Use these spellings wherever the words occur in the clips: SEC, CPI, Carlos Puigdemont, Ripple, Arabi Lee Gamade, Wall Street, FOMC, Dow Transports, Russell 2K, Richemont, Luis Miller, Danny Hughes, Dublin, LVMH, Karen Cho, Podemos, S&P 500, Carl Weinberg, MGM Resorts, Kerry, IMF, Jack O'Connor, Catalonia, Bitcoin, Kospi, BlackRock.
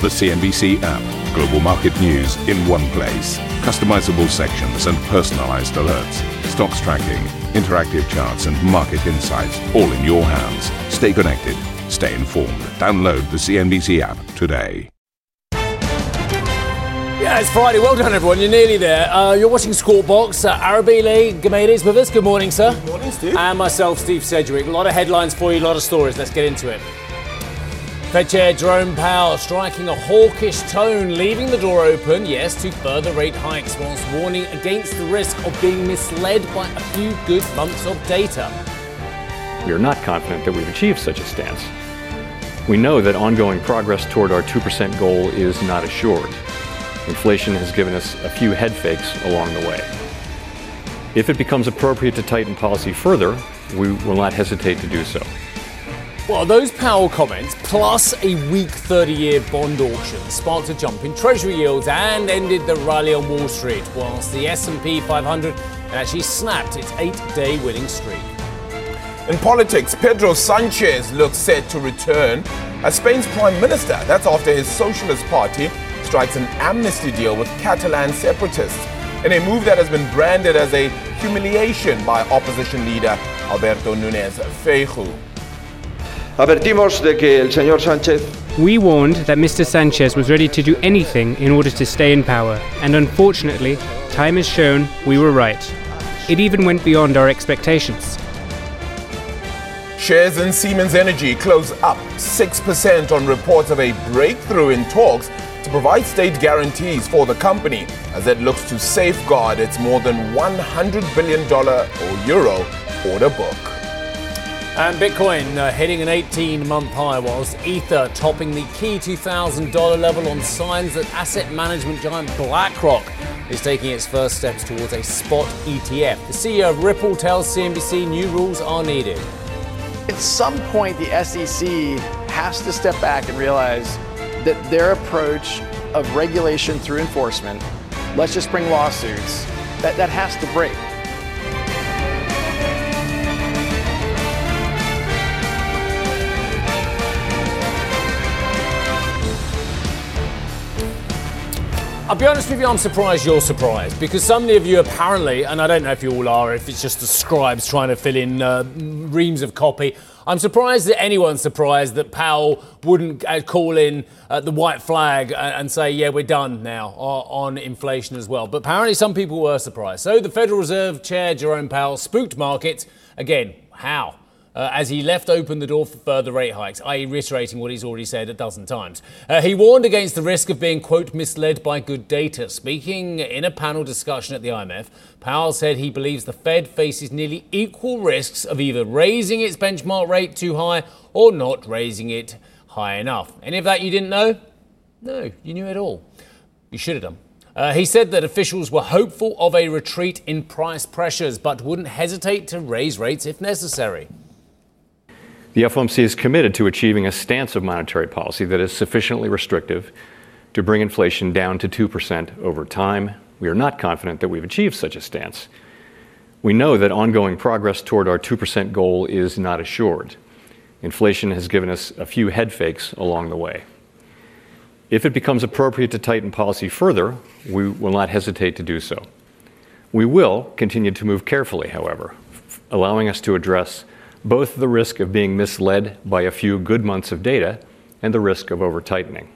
The CNBC app. Global market news in one place. Customizable sections and personalized alerts. Stocks tracking, interactive charts and market insights all in your hands. Stay connected. Stay informed. Download the CNBC app today. Yeah, it's Friday. Well done, everyone. You're nearly there. You're watching SQUAWK BOX. Arabi Lee Gamade is with us. Good morning, sir. Good morning, Steve. And myself, Steve Sedgwick. A lot of headlines for you, a lot of stories. Let's get into it. Fed Chair Jerome Powell striking a hawkish tone, leaving the door open, yes, to further rate hikes, whilst warning against the risk of being misled by a few good months of data. We are not confident that we've achieved such a stance. We know that ongoing progress toward our 2% goal is not assured. Inflation has given us a few head fakes along the way. If it becomes appropriate to tighten policy further, we will not hesitate to do so. Well, those Powell comments, plus a weak 30-year bond auction, sparked a jump in Treasury yields and ended the rally on Wall Street, whilst the S&P 500 actually snapped its 8-day winning streak. In politics, Pedro Sanchez looks set to return as Spain's prime minister. That's after his Socialist Party strikes an amnesty deal with Catalan separatists, in a move that has been branded as a humiliation by opposition leader Alberto Núñez Feijóo. Advertimos de que el señor Sánchez. We warned that Mr. Sanchez was ready to do anything in order to stay in power, and unfortunately, time has shown we were right. It even went beyond our expectations. Shares in Siemens Energy close up 6% on reports of a breakthrough in talks to provide state guarantees for the company, as it looks to safeguard its more than $100 billion or euro order book. And Bitcoin hitting an 18-month high, whilst Ether topping the key $2,000 level on signs that asset management giant BlackRock is taking its first steps towards a spot ETF. The CEO of Ripple tells CNBC new rules are needed. At some point, the SEC has to step back and realize that their approach of regulation through enforcement, let's just bring lawsuits, that has to break. I'll be honest with you, I'm surprised you're surprised, because so many of you apparently, and I don't know if you all are, if it's just the scribes trying to fill in reams of copy, I'm surprised that anyone's surprised that Powell wouldn't call in the white flag and say, yeah, we're done now on inflation as well. But apparently some people were surprised. So the Federal Reserve Chair Jerome Powell spooked markets again. How? As he left open the door for further rate hikes, i.e. reiterating what he's already said a dozen times. He warned against the risk of being, quote, misled by good data. Speaking in a panel discussion at the IMF, Powell said he believes the Fed faces nearly equal risks of either raising its benchmark rate too high or not raising it high enough. Any of that you didn't know? No, you knew it all. You should have done. He said that officials were hopeful of a retreat in price pressures, but wouldn't hesitate to raise rates if necessary. The FOMC is committed to achieving a stance of monetary policy that is sufficiently restrictive to bring inflation down to 2% over time. We are not confident that we've achieved such a stance. We know that ongoing progress toward our 2% goal is not assured. Inflation has given us a few head fakes along the way. If it becomes appropriate to tighten policy further, we will not hesitate to do so. We will continue to move carefully, however, allowing us to address both the risk of being misled by a few good months of data and the risk of over-tightening.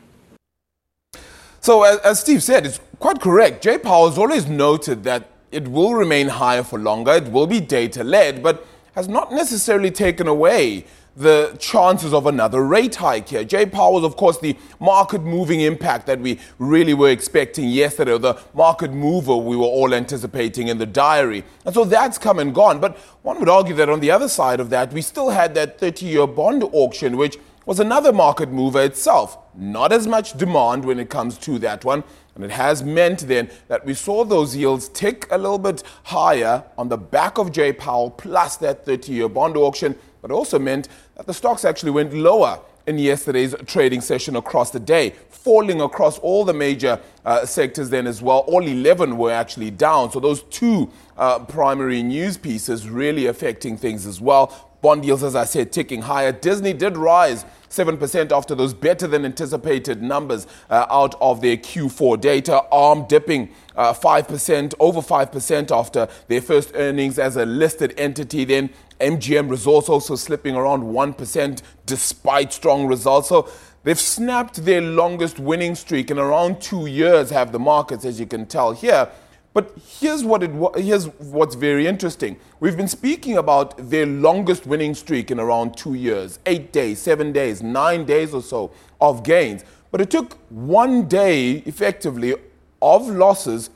So, as Steve said, it's quite correct. Jay Powell has always noted that it will remain higher for longer, it will be data-led, but has not necessarily taken away the chances of another rate hike here. Jay Powell, of course, the market-moving impact that we really were expecting yesterday, or the market mover we were all anticipating in the diary. And so that's come and gone. But one would argue that on the other side of that, we still had that 30-year bond auction, which was another market mover itself. Not as much demand when it comes to that one. And it has meant then that we saw those yields tick a little bit higher on the back of Jay Powell plus that 30-year bond auction, but also meant that the stocks actually went lower in yesterday's trading session across the day, falling across all the major sectors then as well. All 11 were actually down. So those two primary news pieces really affecting things as well. Bond yields, as I said, ticking higher. Disney did rise 7% after those better than anticipated numbers out of their Q4 data. ARM dipping 5%, over 5% after their first earnings as a listed entity. Then MGM Resorts also slipping around 1% despite strong results. So they've snapped their longest winning streak in around 2 years, have the markets, as you can tell here. But here's what's very interesting. We've been speaking about their longest winning streak in around 2 years, 8 days, 7 days, 9 days or so of gains. But it took 1 day, effectively, of losses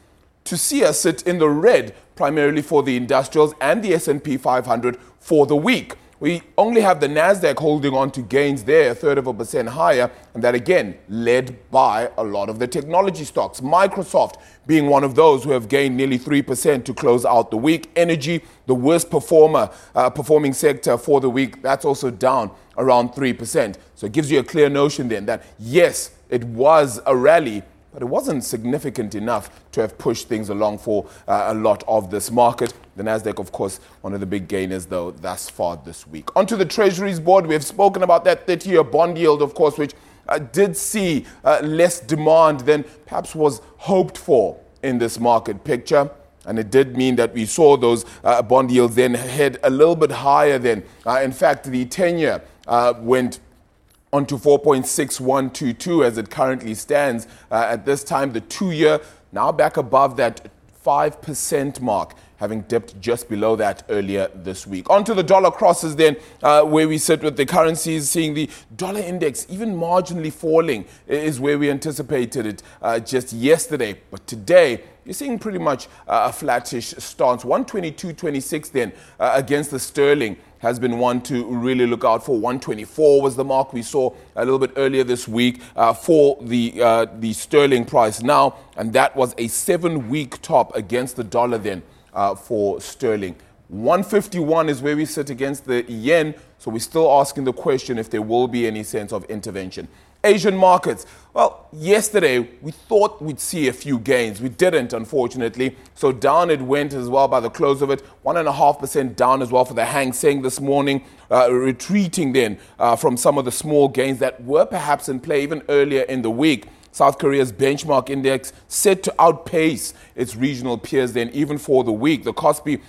to see us sit in the red, primarily for the industrials and the S&P 500 for the week. We only have the Nasdaq holding on to gains there, 0.33% higher, and that again led by a lot of the technology stocks. Microsoft being one of those who have gained nearly 3% to close out the week. Energy, the worst performing sector for the week, that's also down around 3%. So it gives you a clear notion then that yes, it was a rally, but it wasn't significant enough to have pushed things along for a lot of this market. The Nasdaq, of course, one of the big gainers, though, thus far this week. Onto the Treasury's board. We have spoken about that 30-year bond yield, of course, which did see less demand than perhaps was hoped for in this market picture. And it did mean that we saw those bond yields then head a little bit higher than. In fact, the 10-year went onto 4.6122 as it currently stands at this time. The 2 year now back above that 5% mark, having dipped just below that earlier this week. Onto the dollar crosses then, where we sit with the currencies, seeing the dollar index even marginally falling is where we anticipated it just yesterday. But today, you're seeing pretty much a flattish stance. 122.26 then against the sterling has been one to really look out for. 124 was the mark we saw a little bit earlier this week for the sterling price now. And that was a 7-week top against the dollar then. For sterling. 151 is where we sit against the yen, so we're still asking the question if there will be any sense of intervention. Asian markets. Well, yesterday we thought we'd see a few gains. We didn't, unfortunately. So down it went as well by the close of it. 1.5% down as well for the Hang Seng this morning, retreating then from some of the small gains that were perhaps in play even earlier in the week. South Korea's benchmark index set to outpace its regional peers then even for the week. The Kospi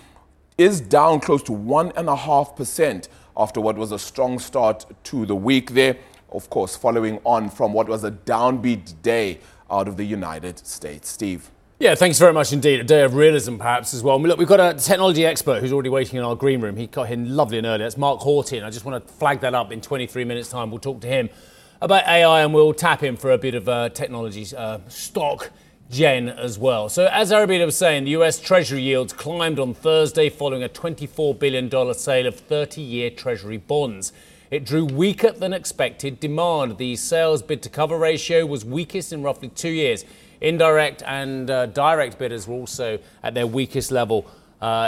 is down close to 1.5% after what was a strong start to the week there. Of course, following on from what was a downbeat day out of the United States. Steve. Yeah, thanks very much indeed. A day of realism, perhaps, as well. Look, we've got a technology expert who's already waiting in our green room. He got in lovely and early. That's Mark Horton. I just want to flag that up. In 23 minutes' time, we'll talk to him about AI, and we'll tap him for a bit of technology stock gen as well. So as Arabina was saying, the US Treasury yields climbed on Thursday following a $24 billion sale of 30-year Treasury bonds. It drew weaker than expected demand. The sales bid-to-cover ratio was weakest in roughly 2 years. Indirect and direct bidders were also at their weakest level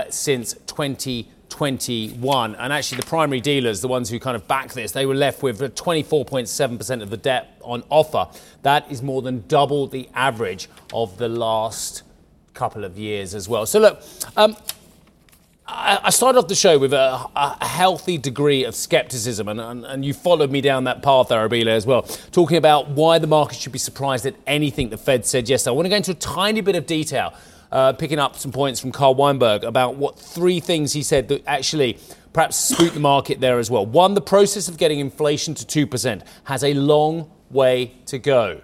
since 2021. And actually the primary dealers, the ones who kind of back this, they were left with 24.7% of the debt on offer. That is more than double the average of the last couple of years as well. So look, I started off the show with a healthy degree of scepticism, and you followed me down that path, Arabella, as well, talking about why the market should be surprised at anything the Fed said yesterday. I want to go into a tiny bit of detail, picking up some points from Carl Weinberg about what 3 things he said that actually perhaps spooked the market there as well. 1, the process of getting inflation to 2% has a long way to go.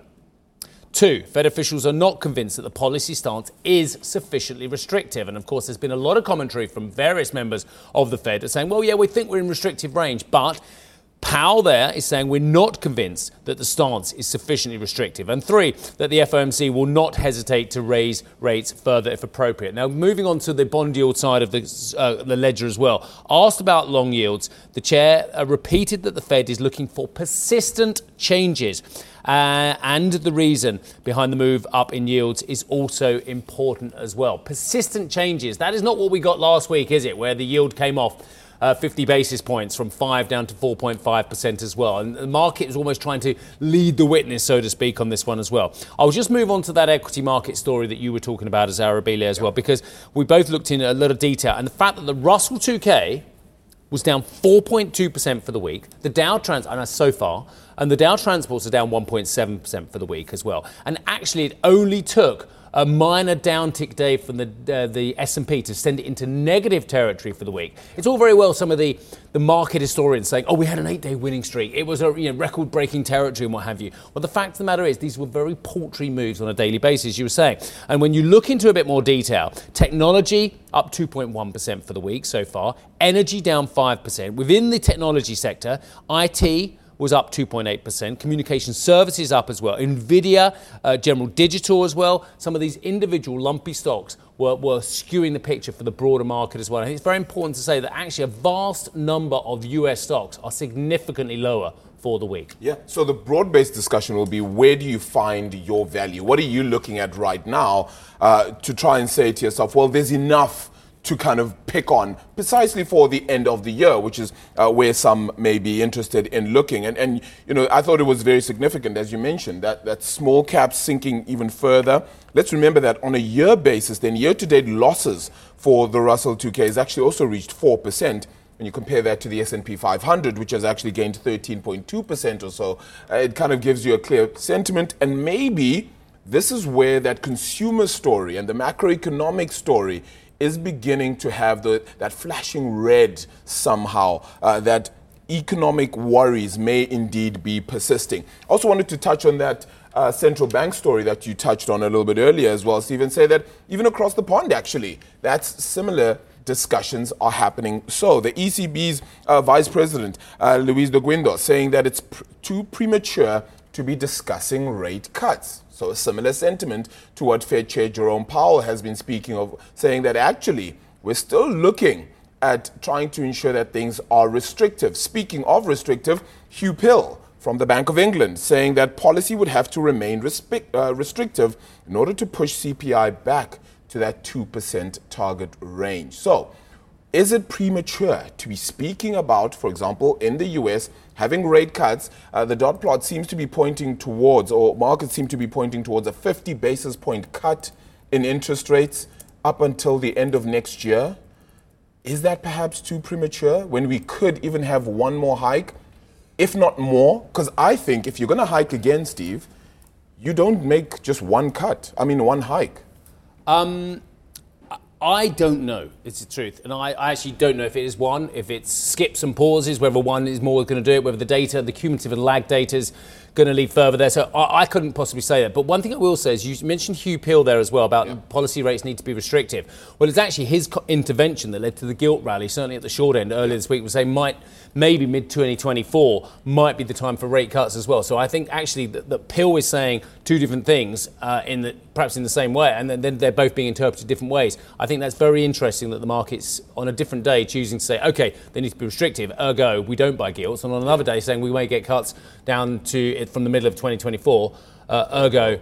2, Fed officials are not convinced that the policy stance is sufficiently restrictive. And of course, there's been a lot of commentary from various members of the Fed saying, well, yeah, we think we're in restrictive range, but Powell there is saying we're not convinced that the stance is sufficiently restrictive. And 3, that the FOMC will not hesitate to raise rates further if appropriate. Now, moving on to the bond yield side of the ledger as well. Asked about long yields, the chair repeated that the Fed is looking for persistent changes. And the reason behind the move up in yields is also important as well. Persistent changes. That is not what we got last week, is it? Where the yield came off 50 basis points from 5 down to 4.5% as well. And the market is almost trying to lead the witness, so to speak, on this one as well. I'll just move on to that equity market story that you were talking about as Arabella as well, because we both looked in a lot of detail. And the fact that the Russell 2K was down 4.2% for the week. The Dow Transports, so far, and the Dow Transports are down 1.7% for the week as well. And actually, it only took a minor downtick day from the S&P to send it into negative territory for the week. It's all very well some of the market historians saying, oh, we had an 8-day winning streak. It was a record-breaking territory and what have you. Well, the fact of the matter is these were very paltry moves on a daily basis, you were saying. And when you look into a bit more detail, technology up 2.1% for the week so far, energy down 5%. Within the technology sector, IT was up 2.8%. Communication services up as well. NVIDIA, General Digital as well. Some of these individual lumpy stocks were skewing the picture for the broader market as well. I think it's very important to say that actually a vast number of US stocks are significantly lower for the week. Yeah, so the broad-based discussion will be, where do you find your value? What are you looking at right now to try and say to yourself, well, there's enough to kind of pick on precisely for the end of the year, which is where some may be interested in looking. And you know, I thought it was very significant, as you mentioned, that small caps sinking even further. Let's remember that on a year basis, then year-to-date losses for the Russell 2K has actually also reached 4%. When you compare that to the S&P 500, which has actually gained 13.2% or so, it kind of gives you a clear sentiment. And maybe this is where that consumer story and the macroeconomic story is beginning to have that flashing red somehow, that economic worries may indeed be persisting. I also wanted to touch on that central bank story that you touched on a little bit earlier as well, Stephen, say that even across the pond, actually, that's similar discussions are happening. So the ECB's Vice President, Luis de Guindos, saying that it's too premature to be discussing rate cuts. So a similar sentiment to what Fed Chair Jerome Powell has been speaking of, saying that actually we're still looking at trying to ensure that things are restrictive. Speaking of restrictive, Hugh Peel from the Bank of England saying that policy would have to remain restrictive in order to push CPI back to that 2% target range. So is it premature to be speaking about, for example, in the US, having rate cuts? The dot plot seems to be pointing towards, or markets seem to be pointing towards, a 50 basis point cut in interest rates up until the end of next year. Is that perhaps too premature when we could even have one more hike, if not more? Because I think if you're going to hike again, Steve, you don't make just one cut. I mean, one hike. I don't know, it's the truth. And I actually don't know if it is one, if it's skips and pauses, whether one is more going to do it, whether the cumulative and lag data is going to lead further there. So I couldn't possibly say that. But one thing I will say is you mentioned Hugh Peel there as well about policy rates need to be restrictive. Well, it's actually his intervention that led to the gilt rally, certainly at the short end earlier this week, was saying maybe mid-2024 might be the time for rate cuts as well. So I think actually that Peel is saying two different things, perhaps in the same way, and then they're both being interpreted different ways. I think that's very interesting that the market's on a different day choosing to say, okay, they need to be restrictive, ergo, we don't buy gilts, and on another day saying we may get cuts down to from the middle of 2024, ergo,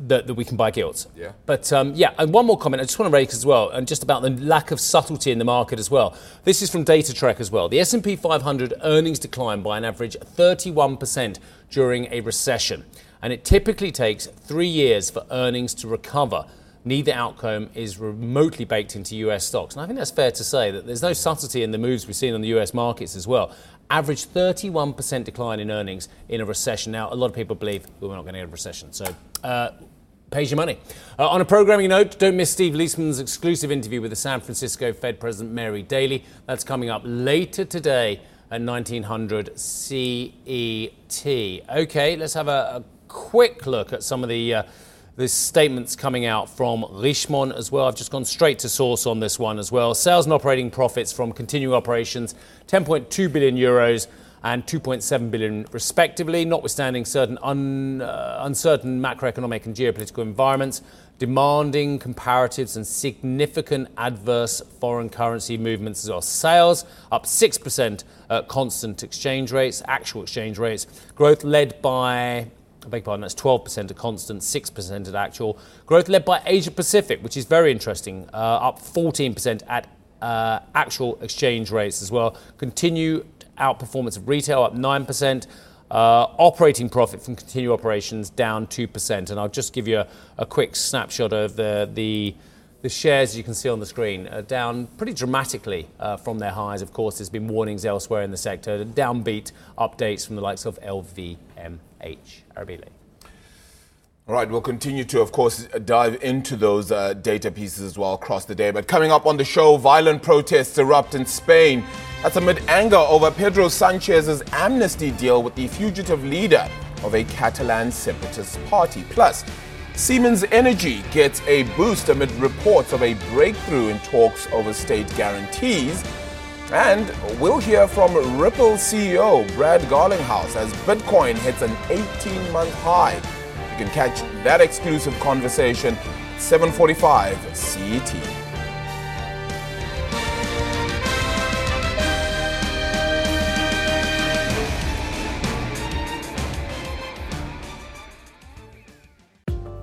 that we can buy gilts. Yeah. But and one more comment I just want to raise as well, and just about the lack of subtlety in the market as well. This is from Datatrek as well. The S&P 500 earnings declined by an average 31% during a recession, and it typically takes 3 years for earnings to recover. Neither outcome is remotely baked into US stocks. And I think that's fair to say that there's no subtlety in the moves we've seen on the US markets as well. Average 31% decline in earnings in a recession. Now, a lot of people believe we're not going to get a recession. So pays your money. On a programming note, don't miss Steve Leisman's exclusive interview with the San Francisco Fed President Mary Daly. That's coming up later today at 1900 CET. Okay, let's have a quick look at some of the statements coming out from Richemont as well. I've just gone straight to source on this one as well. Sales and operating profits from continuing operations, 10.2 billion euros and 2.7 billion respectively, notwithstanding certain uncertain macroeconomic and geopolitical environments, demanding comparatives and significant adverse foreign currency movements as well. Sales up 6% at constant exchange rates, actual exchange rates. Growth led by... I beg your pardon, that's 12% at constant, 6% at actual. Growth led by Asia Pacific, which is very interesting, up 14% at actual exchange rates as well. Continued outperformance of retail, up 9%. Operating profit from continued operations down 2%. And I'll just give you a quick snapshot of the The shares, as you can see on the screen, are down pretty dramatically from their highs. Of course, there's been warnings elsewhere in the sector. Downbeat updates from the likes of LVMH. Arabile. All right, we'll continue to, of course, dive into those data pieces as well across the day. But coming up on the show, violent protests erupt in Spain. That's amid anger over Pedro Sanchez's amnesty deal with the fugitive leader of a Catalan separatist party. Plus, Siemens Energy gets a boost amid reports of a breakthrough in talks over state guarantees. And we'll hear from Ripple CEO Brad Garlinghouse as Bitcoin hits an 18-month high. You can catch that exclusive conversation at 7:45 CET.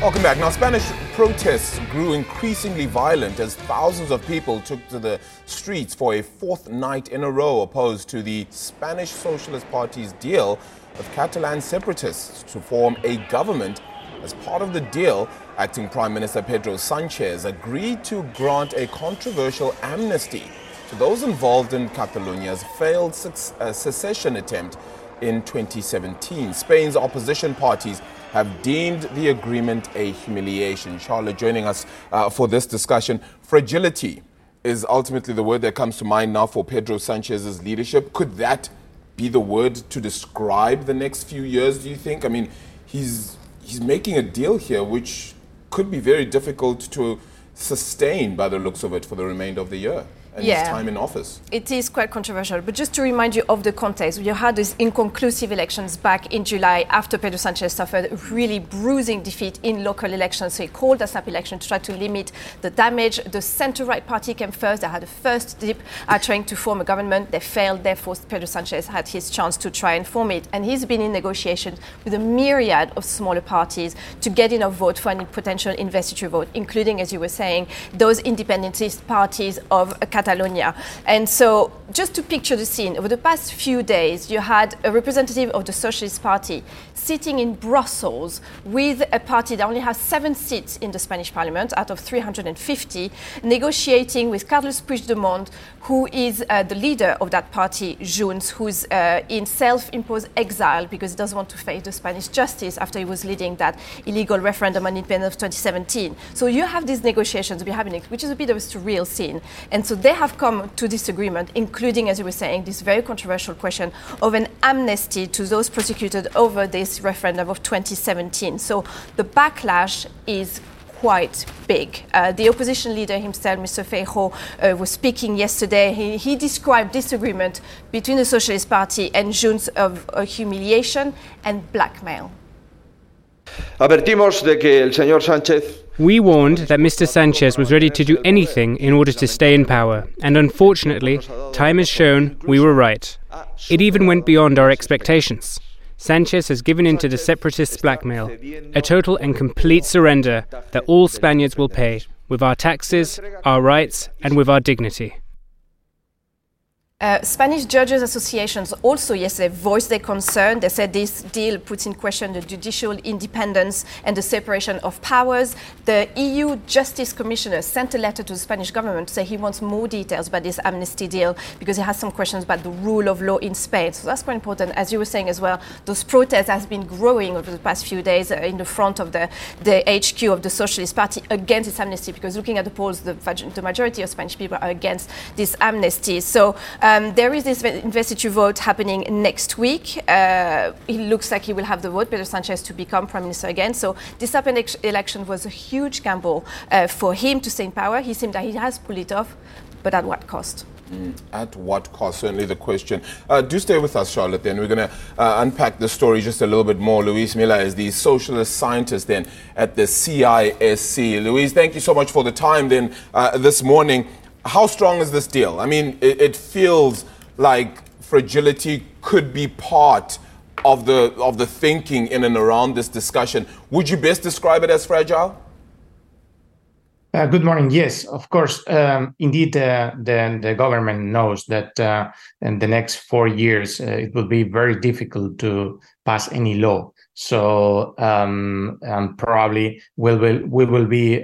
Welcome back. Now, Spanish protests grew increasingly violent as thousands of people took to the streets for a fourth night in a row opposed to the Spanish Socialist Party's deal with Catalan separatists to form a government. As part of the deal, acting Prime Minister Pedro Sanchez agreed to grant a controversial amnesty to those involved in Catalunya's failed secession attempt in 2017. Spain's opposition parties have deemed the agreement a humiliation. Charlotte, joining us for this discussion. Fragility is ultimately the word that comes to mind now for Pedro Sanchez's leadership. Could that be the word to describe the next few years, do you think? I mean, he's making a deal here which could be very difficult to sustain by the looks of it for the remainder of the year. And his time in office. It is quite controversial, but just to remind you of the context, we had these inconclusive elections back in July after Pedro Sanchez suffered a really bruising defeat in local elections. So he called a snap election to try to limit the damage. The centre-right party came first. They had a first dip at trying to form a government. They failed. Therefore, Pedro Sanchez had his chance to try and form it. And he's been in negotiations with a myriad of smaller parties to get enough vote for a potential investiture vote, including, as you were saying, those independentist parties of Catalonia. And so just to picture the scene, over the past few days, you had a representative of the Socialist Party sitting in Brussels with a party that only has 7 seats in the Spanish parliament out of 350, negotiating with Carlos Puigdemont, who is the leader of that party, Junts, who's in self-imposed exile because he doesn't want to face the Spanish justice after he was leading that illegal referendum on independence of 2017. So you have these negotiations happening, which is a bit of a surreal scene. And so they have come to this agreement, including, as you were saying, this very controversial question of an amnesty to those prosecuted over this referendum of 2017. So the backlash is quite big. The opposition leader himself, Mr. Feijóo, was speaking yesterday. He described this agreement between the Socialist Party and Junts of humiliation and blackmail. Advertimos de que el señor Sánchez. We warned that Mr. Sanchez was ready to do anything in order to stay in power, and unfortunately, time has shown we were right. It even went beyond our expectations. Sanchez has given in to the separatists' blackmail, a total and complete surrender that all Spaniards will pay, with our taxes, our rights, and with our dignity. Spanish judges' associations also yesterday voiced their concern. They said this deal puts in question the judicial independence and the separation of powers. The EU Justice Commissioner sent a letter to the Spanish government to say he wants more details about this amnesty deal because he has some questions about the rule of law in Spain. So that's quite important. As you were saying as well, those protests have been growing over the past few days in the front of the HQ of the Socialist Party against this amnesty because looking at the polls, the majority of Spanish people are against this amnesty. So there is this investiture vote happening next week. It looks like he will have the vote, Pedro Sanchez, to become Prime Minister again. So this election was a huge gamble for him to stay in power. He seemed that he has pulled it off, but at what cost? At what cost? Certainly the question. Do stay with us, Charlotte, then. We're going to unpack the story just a little bit more. Luis Miller is the socialist scientist, then, at the CISC. Luis, thank you so much for the time, then, this morning. How strong is this deal? I mean, it feels like fragility could be part of the thinking in and around this discussion. Would you best describe it as fragile? Good morning. Yes, of course. Indeed, the government knows that in the next 4 years, it will be very difficult to pass any law. So probably we will be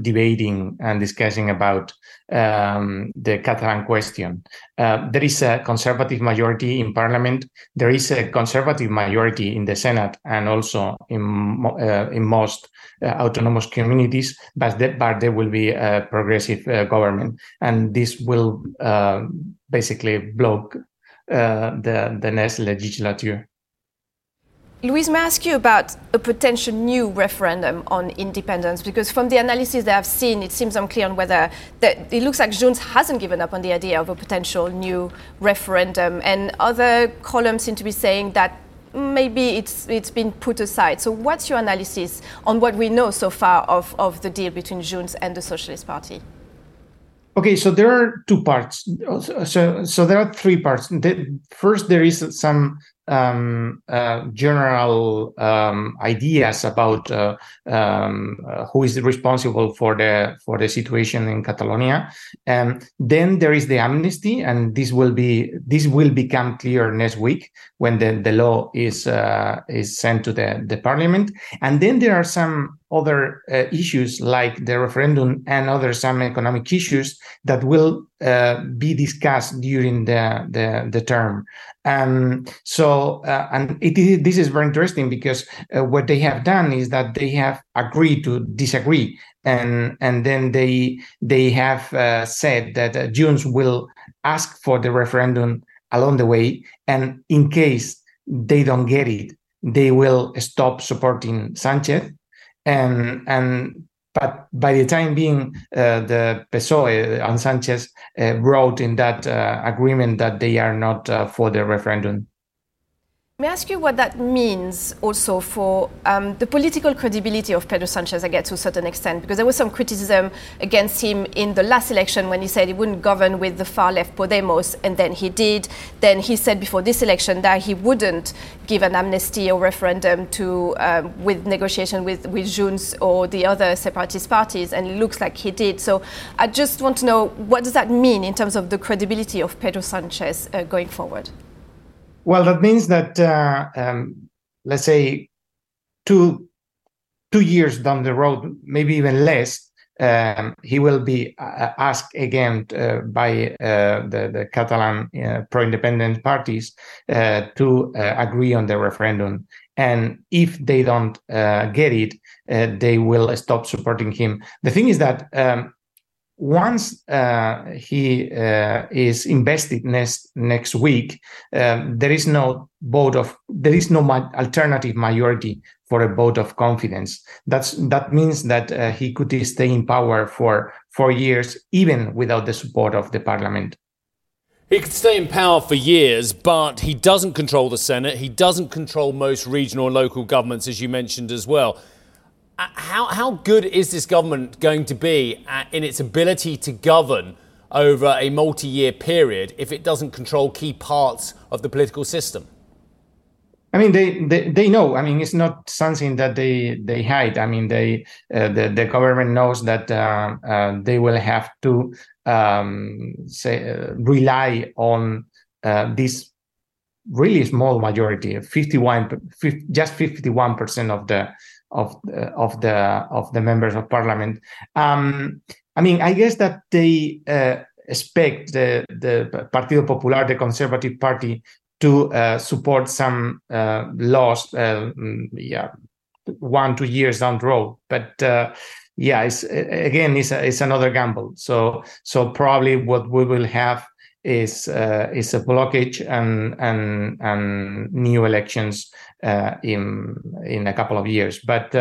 debating and discussing about the Catalan question. There is a conservative majority in parliament. There is a conservative majority in the Senate and also in most autonomous communities. But there will be a progressive government, and this will basically block the next legislature. Luis, may I ask you about a potential new referendum on independence? Because from the analysis that I've seen, it seems unclear on whether it looks like Junts hasn't given up on the idea of a potential new referendum. And other columns seem to be saying that maybe it's been put aside. So what's your analysis on what we know so far of the deal between Junts and the Socialist Party? Okay, so there are two parts. So there are three parts. First, there is some general ideas about who is responsible for the situation in Catalonia. Then there is the amnesty, and this will become clear next week when the law is sent to the parliament. And then there are some other issues like the referendum and other some economic issues that will be discussed during the term. This is very interesting because what they have done is that they have agreed to disagree, and then they have said that Junts will ask for the referendum along the way, and in case they don't get it, they will stop supporting Sanchez. But by the time being, the PSOE and Sanchez wrote in that agreement that they are not for the referendum. May I ask you what that means also for the political credibility of Pedro Sanchez, I guess, to a certain extent, because there was some criticism against him in the last election when he said he wouldn't govern with the far-left Podemos, and then he did. Then he said before this election that he wouldn't give an amnesty or referendum to with negotiation with Junts or the other separatist parties, and it looks like he did. So I just want to know, what does that mean in terms of the credibility of Pedro Sanchez going forward? Well, that means that, let's say, two years down the road, maybe even less, he will be asked again by the Catalan pro-independent parties to agree on the referendum. And if they don't get it, they will stop supporting him. The thing is that once he is invested next week, there is no alternative majority for a vote of confidence. That means that he could stay in power for 4 years, even without the support of the parliament. He could stay in power for years, but he doesn't control the Senate. He doesn't control most regional and local governments, as you mentioned as well. How good is this government going to be in its ability to govern over a multi-year period if it doesn't control key parts of the political system? I mean, they know. I mean, it's not something that they hide. I mean, the government knows that they will have to rely on this really small majority, 51% of the members of parliament. I mean, I guess that they expect the Partido Popular, the Conservative Party, to support some laws, 1-2 years down the road. But it's another gamble. So probably what we will have is a blockage and new elections in a couple of years, but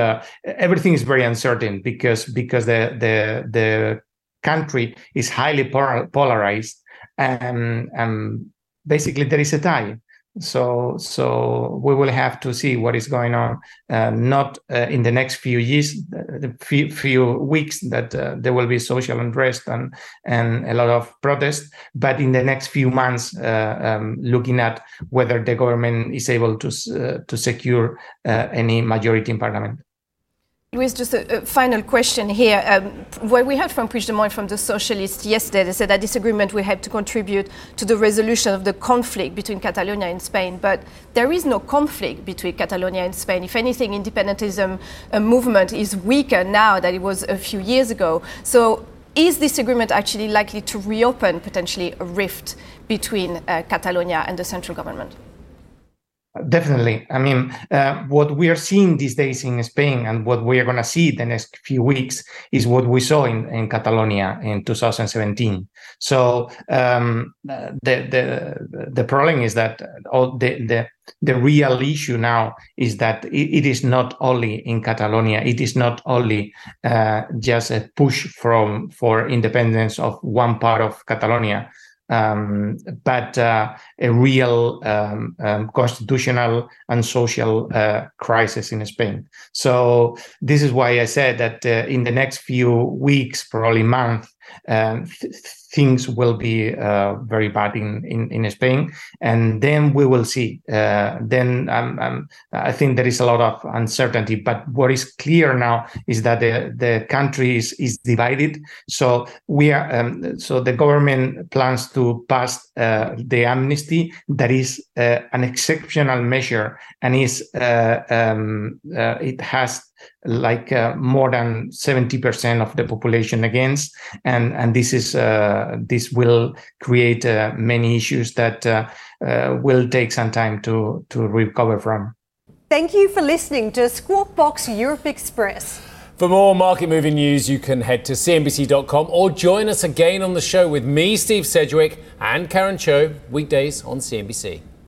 everything is very uncertain because the country is highly polarized, basically there is a tie. So we will have to see what is going on, not in the next few years, the few weeks that there will be social unrest and a lot of protests, but in the next few months, looking at whether the government is able to secure any majority in parliament. Luis, just a final question here. What we heard from Puigdemont, from the socialists yesterday, they said that this agreement will help to contribute to the resolution of the conflict between Catalonia and Spain. But there is no conflict between Catalonia and Spain. If anything, independentism movement is weaker now than it was a few years ago. So is this agreement actually likely to reopen potentially a rift between Catalonia and the central government? Definitely. I mean, what we are seeing these days in Spain and what we are going to see the next few weeks is what we saw in Catalonia in 2017. So the problem is that all the real issue now is that it is not only in Catalonia. It is not only just a push for independence of one part of Catalonia. But a real constitutional and social crisis in Spain. So this is why I said that in the next few weeks, probably month, things will be very bad in Spain, and then we will see. I think there is a lot of uncertainty. But what is clear now is that the country is divided. So we are. So the government plans to pass the amnesty. That is an exceptional measure, and is it has like more than 70% of the population against, and this is this will create many issues that will take some time to recover from. Thank you for listening to Squawk Box Europe Express. For more market-moving news, you can head to cnbc.com or join us again on the show with me, Steve Sedgwick, and Karen Cho, weekdays on CNBC.